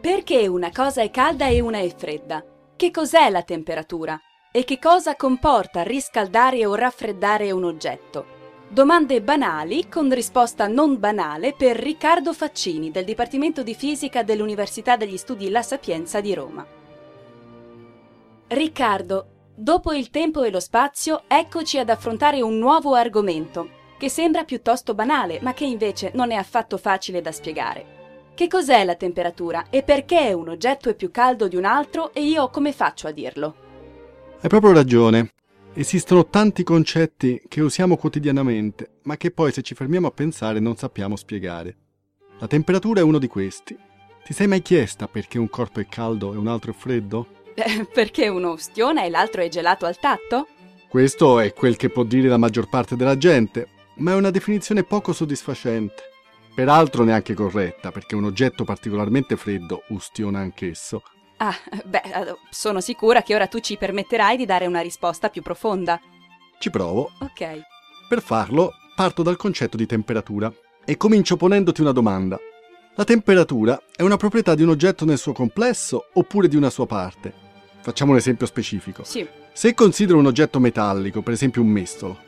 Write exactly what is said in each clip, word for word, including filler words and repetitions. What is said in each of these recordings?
Perché una cosa è calda e una è fredda? Che cos'è la temperatura? E che cosa comporta riscaldare o raffreddare un oggetto? Domande banali con risposta non banale per Riccardo Faccini del Dipartimento di Fisica dell'Università degli Studi La Sapienza di Roma. Riccardo, dopo il tempo e lo spazio, eccoci ad affrontare un nuovo argomento, che sembra piuttosto banale, ma che invece non è affatto facile da spiegare. Che cos'è la temperatura e perché un oggetto è più caldo di un altro e io come faccio a dirlo? Hai proprio ragione. Esistono tanti concetti che usiamo quotidianamente, ma che poi se ci fermiamo a pensare non sappiamo spiegare. La temperatura è uno di questi. Ti sei mai chiesta perché un corpo è caldo e un altro è freddo? Beh, perché uno ustiona e l'altro è gelato al tatto? Questo è quel che può dire la maggior parte della gente, ma è una definizione poco soddisfacente. Peraltro neanche corretta, perché un oggetto particolarmente freddo ustiona anch'esso. Ah, beh, sono sicura che ora tu ci permetterai di dare una risposta più profonda. Ci provo. Ok. Per farlo, parto dal concetto di temperatura e comincio ponendoti una domanda. La temperatura è una proprietà di un oggetto nel suo complesso oppure di una sua parte? Facciamo un esempio specifico. Sì. Se considero un oggetto metallico, per esempio un mestolo,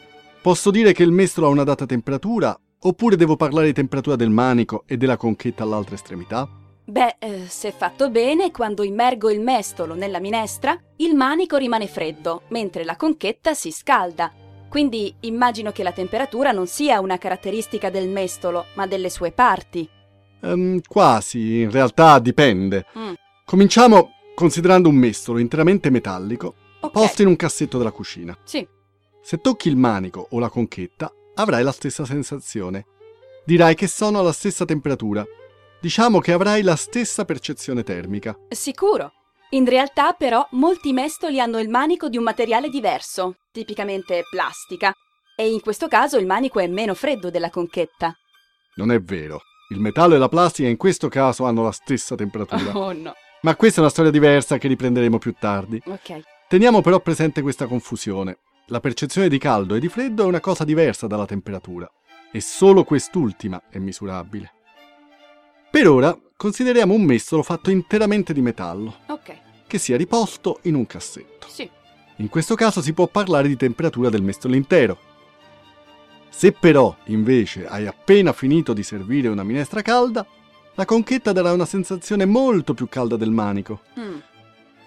posso dire che il mestolo ha una data temperatura? Oppure devo parlare di temperatura del manico e della conchetta all'altra estremità? Beh, eh, se fatto bene, quando immergo il mestolo nella minestra, il manico rimane freddo, mentre la conchetta si scalda. Quindi immagino che la temperatura non sia una caratteristica del mestolo, ma delle sue parti. Um, quasi, in realtà dipende. Mm. Cominciamo considerando un mestolo interamente metallico, okay, posto in un cassetto della cucina. Sì. Se tocchi il manico o la conchetta, avrai la stessa sensazione. Dirai che sono alla stessa temperatura. Diciamo che avrai la stessa percezione termica. Sicuro. In realtà, però, molti mestoli hanno il manico di un materiale diverso, tipicamente plastica, e in questo caso il manico è meno freddo della conchetta. Non è vero. Il metallo e la plastica in questo caso hanno la stessa temperatura. Oh no. Ma questa è una storia diversa che riprenderemo più tardi. Ok. Teniamo però presente questa confusione. La percezione di caldo e di freddo è una cosa diversa dalla temperatura, e solo quest'ultima è misurabile. Per ora consideriamo un mestolo fatto interamente di metallo, okay, che sia riposto in un cassetto. Sì. In questo caso si può parlare di temperatura del mestolo intero. Se però, invece, hai appena finito di servire una minestra calda, la conchetta darà una sensazione molto più calda del manico. Mm.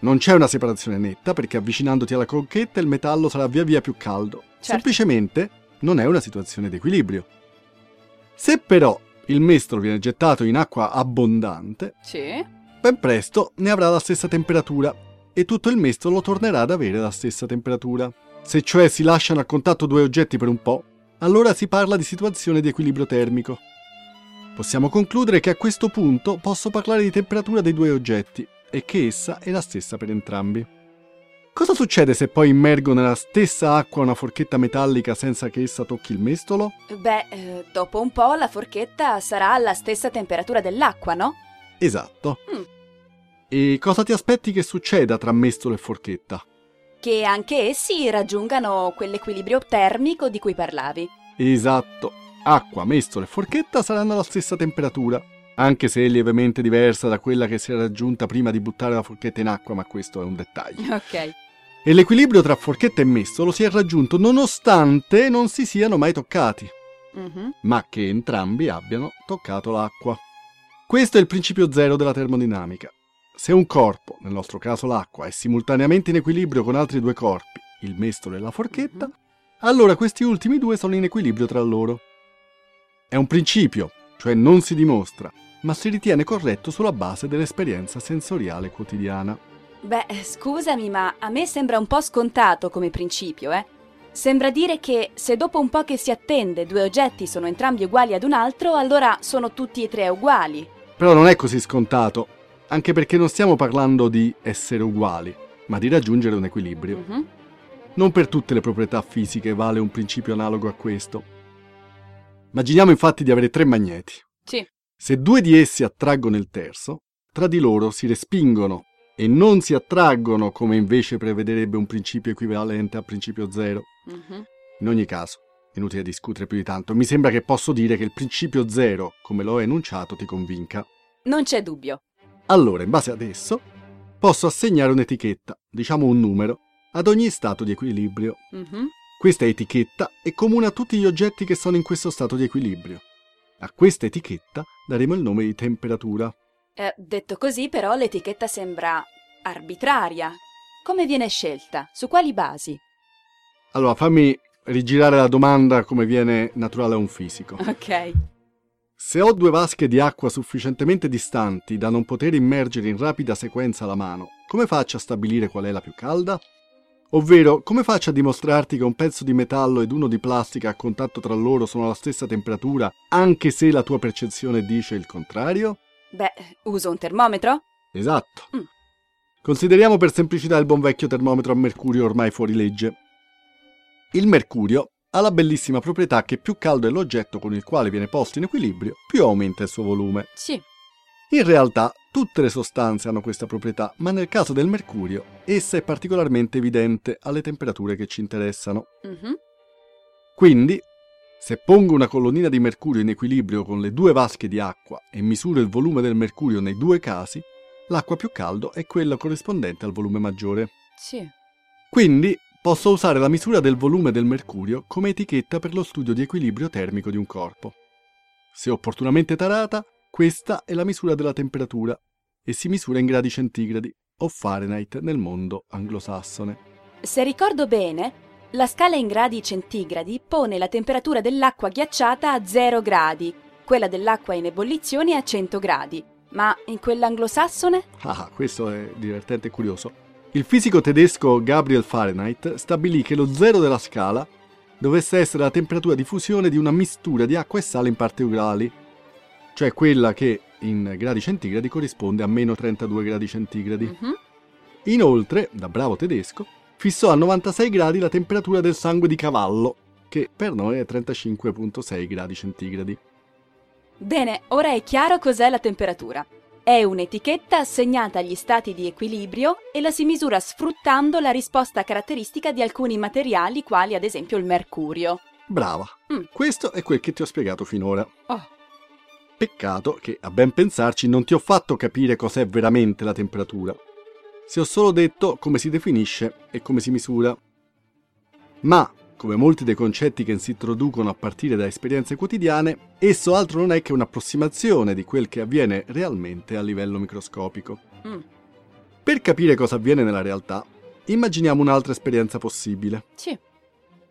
Non c'è una separazione netta perché avvicinandoti alla conchetta il metallo sarà via via più caldo. Certo. Semplicemente non è una situazione di equilibrio. Se però il mestolo viene gettato in acqua abbondante, sì, ben presto ne avrà la stessa temperatura e tutto il mestolo tornerà ad avere la stessa temperatura. Se cioè si lasciano a contatto due oggetti per un po', allora si parla di situazione di equilibrio termico. Possiamo concludere che a questo punto posso parlare di temperatura dei due oggetti e che essa è la stessa per entrambi. Cosa succede se poi immergo nella stessa acqua una forchetta metallica senza che essa tocchi il mestolo? Beh, dopo un po' la forchetta sarà alla stessa temperatura dell'acqua, no? Esatto. Mm. E cosa ti aspetti che succeda tra mestolo e forchetta? Che anche essi raggiungano quell'equilibrio termico di cui parlavi. Esatto. Acqua, mestolo e forchetta saranno alla stessa temperatura, anche se è lievemente diversa da quella che si era raggiunta prima di buttare la forchetta in acqua, ma questo è un dettaglio. Ok. E l'equilibrio tra forchetta e mestolo si è raggiunto nonostante non si siano mai toccati, mm-hmm, ma che entrambi abbiano toccato l'acqua. Questo è il principio zero della termodinamica. Se un corpo, nel nostro caso l'acqua, è simultaneamente in equilibrio con altri due corpi, il mestolo e la forchetta, mm-hmm, allora questi ultimi due sono in equilibrio tra loro. È un principio, cioè non si dimostra, ma si ritiene corretto sulla base dell'esperienza sensoriale quotidiana. Beh, scusami, ma a me sembra un po' scontato come principio, eh? Sembra dire che se dopo un po' che si attende due oggetti sono entrambi uguali ad un altro, allora sono tutti e tre uguali. Però non è così scontato, anche perché non stiamo parlando di essere uguali, ma di raggiungere un equilibrio. Mm-hmm. Non per tutte le proprietà fisiche vale un principio analogo a questo. Immaginiamo infatti di avere tre magneti. Sì. Se due di essi attraggono il terzo, tra di loro si respingono e non si attraggono come invece prevederebbe un principio equivalente a principio zero. Mm-hmm. In ogni caso, inutile discutere più di tanto, mi sembra che posso dire che il principio zero, come l'ho enunciato, ti convinca. Non c'è dubbio. Allora, in base ad esso, posso assegnare un'etichetta, diciamo un numero, ad ogni stato di equilibrio. Mm-hmm. Questa etichetta è comune a tutti gli oggetti che sono in questo stato di equilibrio. A questa etichetta daremo il nome di temperatura. Eh, detto così, però, l'etichetta sembra arbitraria. Come viene scelta? Su quali basi? Allora, fammi rigirare la domanda come viene naturale a un fisico. Ok. Se ho due vasche di acqua sufficientemente distanti da non poter immergere in rapida sequenza la mano, come faccio a stabilire qual è la più calda? Ovvero, come faccio a dimostrarti che un pezzo di metallo ed uno di plastica a contatto tra loro sono alla stessa temperatura, anche se la tua percezione dice il contrario? Beh, uso un termometro? Esatto. Mm. Consideriamo per semplicità il buon vecchio termometro a mercurio ormai fuori legge. Il mercurio ha la bellissima proprietà che più caldo è l'oggetto con il quale viene posto in equilibrio, più aumenta il suo volume. Sì. In realtà, tutte le sostanze hanno questa proprietà, ma nel caso del mercurio, essa è particolarmente evidente alle temperature che ci interessano. Mm-hmm. Quindi, se pongo una colonnina di mercurio in equilibrio con le due vasche di acqua e misuro il volume del mercurio nei due casi, l'acqua più calda è quella corrispondente al volume maggiore. Sì. Quindi, posso usare la misura del volume del mercurio come etichetta per lo studio di equilibrio termico di un corpo. Se opportunamente tarata, questa è la misura della temperatura e si misura in gradi centigradi o Fahrenheit nel mondo anglosassone. Se ricordo bene, la scala in gradi centigradi pone la temperatura dell'acqua ghiacciata a zero gradi, quella dell'acqua in ebollizione a cento gradi, ma in quella anglosassone? Ah, questo è divertente e curioso. Il fisico tedesco Gabriel Fahrenheit stabilì che lo zero della scala dovesse essere la temperatura di fusione di una mistura di acqua e sale in parti uguali, cioè quella che in gradi centigradi corrisponde a meno trentadue gradi centigradi. Uh-huh. Inoltre, da bravo tedesco, fissò a novantasei gradi la temperatura del sangue di cavallo, che per noi è trentacinque virgola sei gradi centigradi. Bene, ora è chiaro cos'è la temperatura. È un'etichetta assegnata agli stati di equilibrio e la si misura sfruttando la risposta caratteristica di alcuni materiali, quali ad esempio il mercurio. Brava! Mm. Questo è quel che ti ho spiegato finora. Oh. Peccato che, a ben pensarci, non ti ho fatto capire cos'è veramente la temperatura. Si ho solo detto come si definisce e come si misura. Ma, come molti dei concetti che si introducono a partire da esperienze quotidiane, esso altro non è che un'approssimazione di quel che avviene realmente a livello microscopico. Mm. Per capire cosa avviene nella realtà, immaginiamo un'altra esperienza possibile. Sì.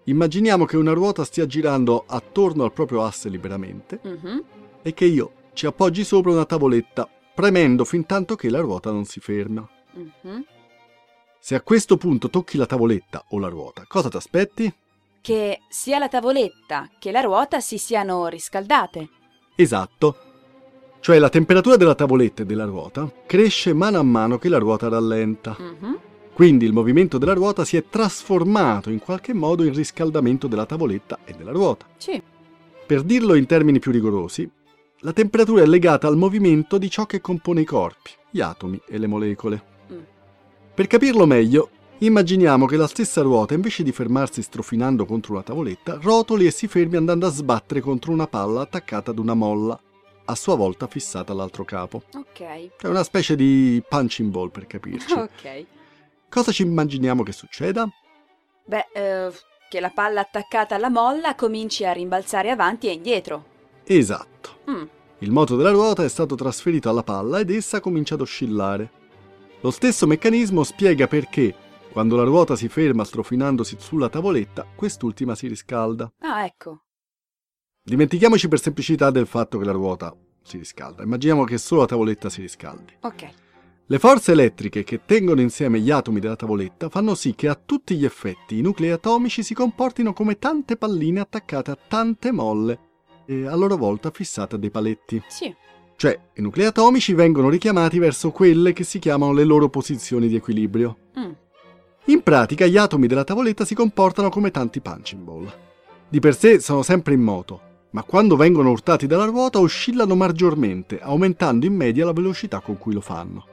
Immaginiamo che una ruota stia girando attorno al proprio asse liberamente, mm-hmm, e che io ci appoggi sopra una tavoletta, premendo fin tanto che la ruota non si ferma. Mm-hmm. Se a questo punto tocchi la tavoletta o la ruota, cosa ti aspetti? Che sia la tavoletta che la ruota si siano riscaldate. Esatto. Cioè la temperatura della tavoletta e della ruota cresce mano a mano che la ruota rallenta. Mm-hmm. Quindi il movimento della ruota si è trasformato in qualche modo in riscaldamento della tavoletta e della ruota. Sì. Per dirlo in termini più rigorosi, la temperatura è legata al movimento di ciò che compone i corpi, gli atomi e le molecole. Mm. Per capirlo meglio, immaginiamo che la stessa ruota, invece di fermarsi strofinando contro una tavoletta, rotoli e si fermi andando a sbattere contro una palla attaccata ad una molla, a sua volta fissata all'altro capo. Ok. È una specie di punching ball, per capirci. Ok. Cosa ci immaginiamo che succeda? Beh, eh, che la palla attaccata alla molla cominci a rimbalzare avanti e indietro. Esatto. Mm. Il moto della ruota è stato trasferito alla palla ed essa comincia ad oscillare. Lo stesso meccanismo spiega perché, quando la ruota si ferma strofinandosi sulla tavoletta, quest'ultima si riscalda. Ah, ecco. Dimentichiamoci per semplicità del fatto che la ruota, si riscalda. Immaginiamo che solo la tavoletta si riscaldi. Ok. Le forze elettriche che tengono insieme gli atomi della tavoletta fanno sì che a tutti gli effetti i nuclei atomici si comportino come tante palline attaccate a tante molle e a loro volta fissate a dei paletti. Sì. Cioè, i nuclei atomici vengono richiamati verso quelle che si chiamano le loro posizioni di equilibrio. Mm. In pratica, gli atomi della tavoletta si comportano come tanti punching ball. Di per sé sono sempre in moto, ma quando vengono urtati dalla ruota oscillano maggiormente, aumentando in media la velocità con cui lo fanno.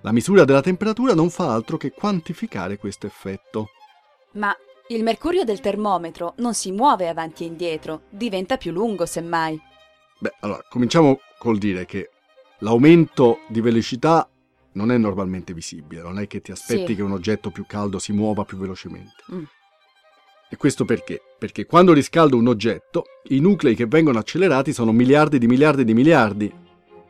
La misura della temperatura non fa altro che quantificare questo effetto. Ma il mercurio del termometro non si muove avanti e indietro, diventa più lungo semmai. Beh, allora, cominciamo col dire che l'aumento di velocità non è normalmente visibile, non è che ti aspetti sì. che un oggetto più caldo si muova più velocemente. Mm. E questo perché? Perché quando riscaldo un oggetto, i nuclei che vengono accelerati sono miliardi di miliardi di miliardi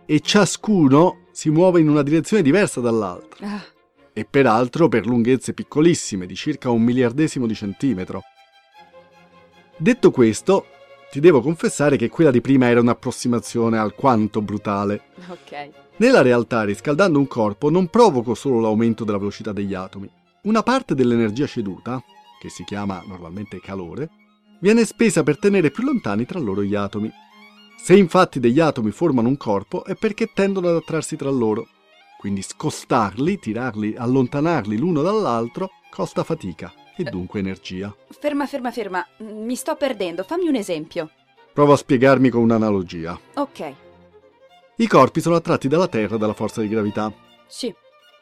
e ciascuno si muove in una direzione diversa dall'altra. Ah. E peraltro per lunghezze piccolissime, di circa un miliardesimo di centimetro. Detto questo, ti devo confessare che quella di prima era un'approssimazione alquanto brutale. Ok. Nella realtà, riscaldando un corpo, non provoco solo l'aumento della velocità degli atomi. Una parte dell'energia ceduta, che si chiama normalmente calore, viene spesa per tenere più lontani tra loro gli atomi. Se infatti degli atomi formano un corpo è perché tendono ad attrarsi tra loro. Quindi scostarli, tirarli, allontanarli l'uno dall'altro costa fatica. E dunque energia. Ferma, ferma, ferma. Mi sto perdendo. Fammi un esempio. Provo a spiegarmi con un'analogia. Ok. I corpi sono attratti dalla Terra dalla forza di gravità. Sì.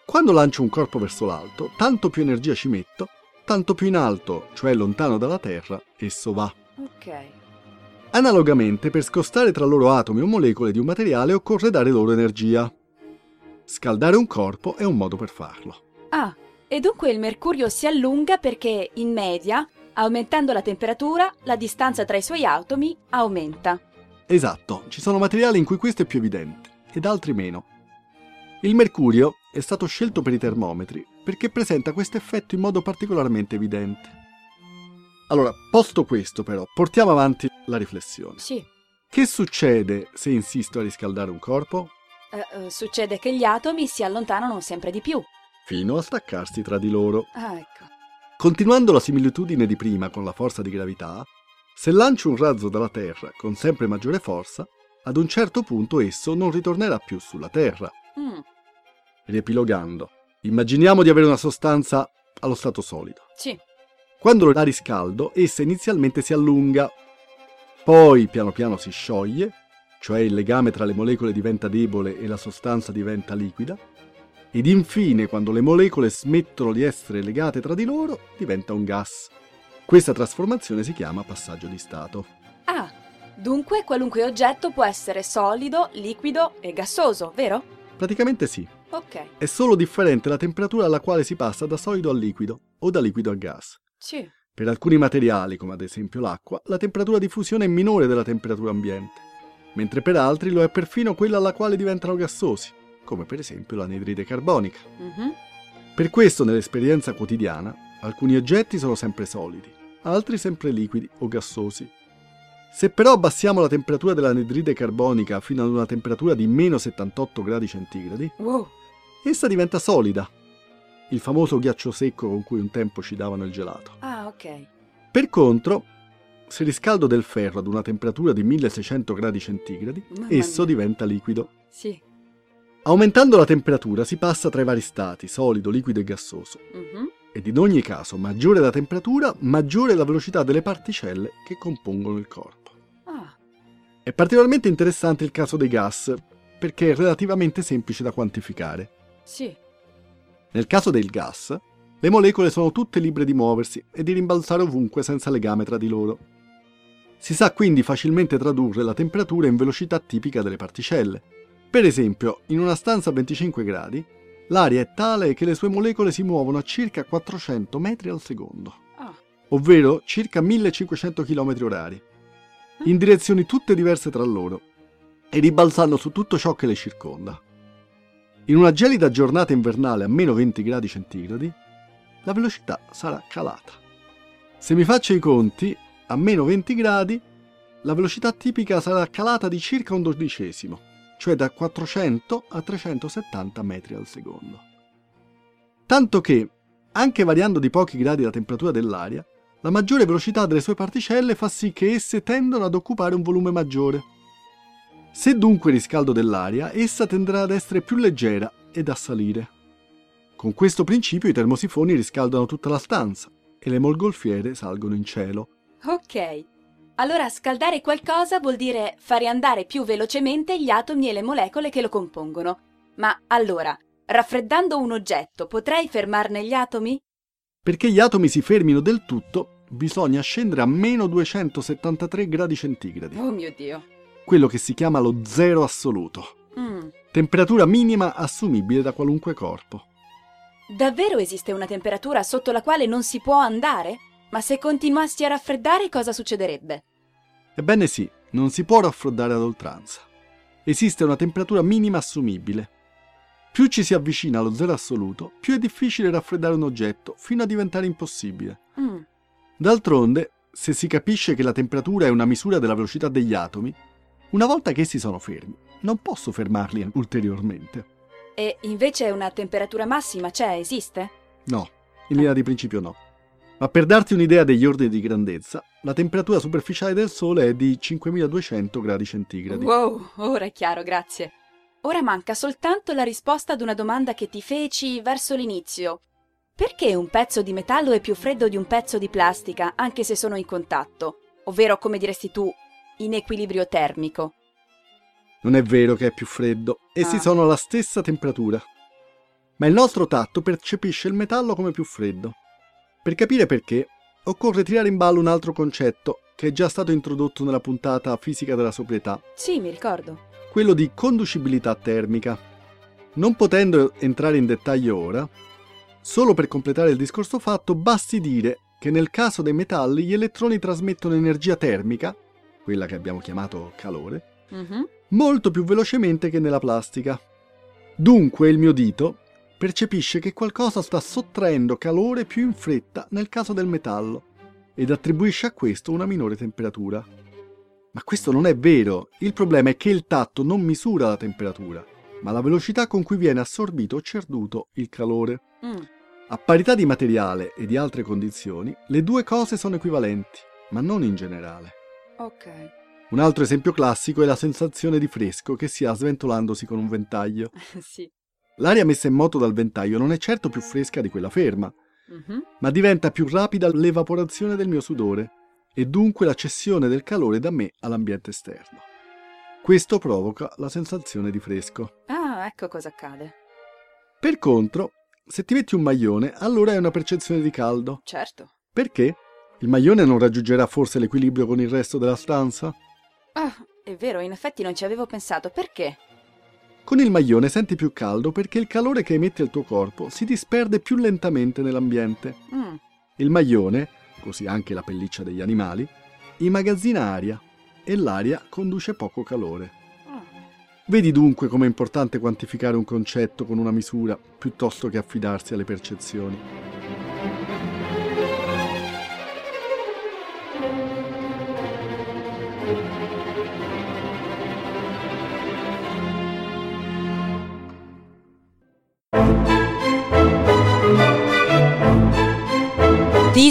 Quando lancio un corpo verso l'alto, tanto più energia ci metto, tanto più in alto, cioè lontano dalla Terra, esso va. Ok. Analogamente, per scostare tra loro atomi o molecole di un materiale occorre dare loro energia. Scaldare un corpo è un modo per farlo. Ah. E dunque il mercurio si allunga perché, in media, aumentando la temperatura, la distanza tra i suoi atomi aumenta. Esatto, ci sono materiali in cui questo è più evidente, ed altri meno. Il mercurio è stato scelto per i termometri perché presenta questo effetto in modo particolarmente evidente. Allora, posto questo però, portiamo avanti la riflessione. Sì. Che succede se insisto a riscaldare un corpo? Eh, eh, succede che gli atomi si allontanano sempre di più. Fino a staccarsi tra di loro. Ah, ecco. Continuando la similitudine di prima con la forza di gravità, se lancio un razzo dalla Terra con sempre maggiore forza, ad un certo punto esso non ritornerà più sulla Terra. Mm. Riepilogando, immaginiamo di avere una sostanza allo stato solido. Sì. Quando la riscaldo, essa inizialmente si allunga, poi piano piano si scioglie, cioè il legame tra le molecole diventa debole e la sostanza diventa liquida, ed infine, quando le molecole smettono di essere legate tra di loro, diventa un gas. Questa trasformazione si chiama passaggio di stato. Ah, dunque qualunque oggetto può essere solido, liquido e gassoso, vero? Praticamente sì. Ok. È solo differente la temperatura alla quale si passa da solido a liquido o da liquido a gas. Sì. Per alcuni materiali, come ad esempio l'acqua, la temperatura di fusione è minore della temperatura ambiente, mentre per altri lo è perfino quella alla quale diventano gassosi, come per esempio l'anidride carbonica. Mm-hmm. Per questo nell'esperienza quotidiana alcuni oggetti sono sempre solidi, altri sempre liquidi o gassosi. Se però abbassiamo la temperatura dell'anidride carbonica fino ad una temperatura di meno settantotto gradi centigradi, wow, essa diventa solida, il famoso ghiaccio secco con cui un tempo ci davano il gelato. Ah, ok. Per contro, se riscaldo del ferro ad una temperatura di milleseicento gradi centigradi, mamma esso mia. Diventa liquido. Sì. Aumentando la temperatura si passa tra i vari stati, solido, liquido e gassoso. Mm-hmm. Ed in ogni caso, maggiore la temperatura, maggiore la velocità delle particelle che compongono il corpo. Ah. È particolarmente interessante il caso dei gas, perché è relativamente semplice da quantificare. Sì. Nel caso del gas, le molecole sono tutte libere di muoversi e di rimbalzare ovunque senza legame tra di loro. Si sa quindi facilmente tradurre la temperatura in velocità tipica delle particelle. Per esempio, in una stanza a venticinque gradi, l'aria è tale che le sue molecole si muovono a circa quattrocento metri al secondo, oh. ovvero circa millecinquecento km orari, in direzioni tutte diverse tra loro e ribalzando su tutto ciò che le circonda. In una gelida giornata invernale a meno venti gradi centigradi, la velocità sarà calata. Se mi faccio i conti, a meno venti gradi, la velocità tipica sarà calata di circa un dodicesimo, cioè da quattrocento a trecentosettanta metri al secondo. Tanto che, anche variando di pochi gradi la temperatura dell'aria, la maggiore velocità delle sue particelle fa sì che esse tendano ad occupare un volume maggiore. Se dunque riscaldo dell'aria, essa tenderà ad essere più leggera ed a salire. Con questo principio i termosifoni riscaldano tutta la stanza e le mongolfiere salgono in cielo. Ok, allora scaldare qualcosa vuol dire fare andare più velocemente gli atomi e le molecole che lo compongono. Ma allora, raffreddando un oggetto, potrei fermarne gli atomi? Perché gli atomi si fermino del tutto, bisogna scendere a meno duecentosettantatré gradi centigradi. Oh mio Dio! Quello che si chiama lo zero assoluto. Mm. Temperatura minima assumibile da qualunque corpo. Davvero esiste una temperatura sotto la quale non si può andare? Ma se continuassi a raffreddare, cosa succederebbe? Ebbene sì, non si può raffreddare ad oltranza. Esiste una temperatura minima assumibile. Più ci si avvicina allo zero assoluto, più è difficile raffreddare un oggetto, fino a diventare impossibile. Mm. D'altronde, se si capisce che la temperatura è una misura della velocità degli atomi, una volta che essi sono fermi, non posso fermarli ulteriormente. E invece una temperatura massima c'è, esiste? No, in linea di principio no. Ma per darti un'idea degli ordini di grandezza, la temperatura superficiale del Sole è di cinquemiladuecento gradi centigradi. Wow, ora è chiaro, grazie. Ora manca soltanto la risposta ad una domanda che ti feci verso l'inizio. Perché un pezzo di metallo è più freddo di un pezzo di plastica, anche se sono in contatto? Ovvero, come diresti tu, in equilibrio termico. Non è vero che è più freddo, essi ah. sono alla stessa temperatura. Ma il nostro tatto percepisce il metallo come più freddo. Per capire perché, occorre tirare in ballo un altro concetto che è già stato introdotto nella puntata Fisica della Sobrietà. Sì, mi ricordo. Quello di conducibilità termica. Non potendo entrare in dettaglio ora, solo per completare il discorso fatto, basti dire che nel caso dei metalli gli elettroni trasmettono energia termica, quella che abbiamo chiamato calore, mm-hmm. molto più velocemente che nella plastica. Dunque il mio dito percepisce che qualcosa sta sottraendo calore più in fretta nel caso del metallo ed attribuisce a questo una minore temperatura. Ma questo non è vero, il problema è che il tatto non misura la temperatura, ma la velocità con cui viene assorbito o ceduto il calore. Mm. A parità di materiale e di altre condizioni, le due cose sono equivalenti, ma non in generale. Okay. Un altro esempio classico è la sensazione di fresco che si ha sventolandosi con un ventaglio. Sì. L'aria messa in moto dal ventaglio non è certo più fresca di quella ferma, mm-hmm. ma diventa più rapida l'evaporazione del mio sudore e dunque la cessione del calore da me all'ambiente esterno. Questo provoca la sensazione di fresco. Ah, ecco cosa accade. Per contro, se ti metti un maglione, allora hai una percezione di caldo. Certo. Perché? Il maglione non raggiungerà forse l'equilibrio con il resto della stanza? Ah, è vero, in effetti non ci avevo pensato. Perché? Con il maglione senti più caldo perché il calore che emette il tuo corpo si disperde più lentamente nell'ambiente. Mm. Il maglione, così anche la pelliccia degli animali, immagazzina aria e l'aria conduce poco calore. Mm. Vedi dunque com'è importante quantificare un concetto con una misura piuttosto che affidarsi alle percezioni.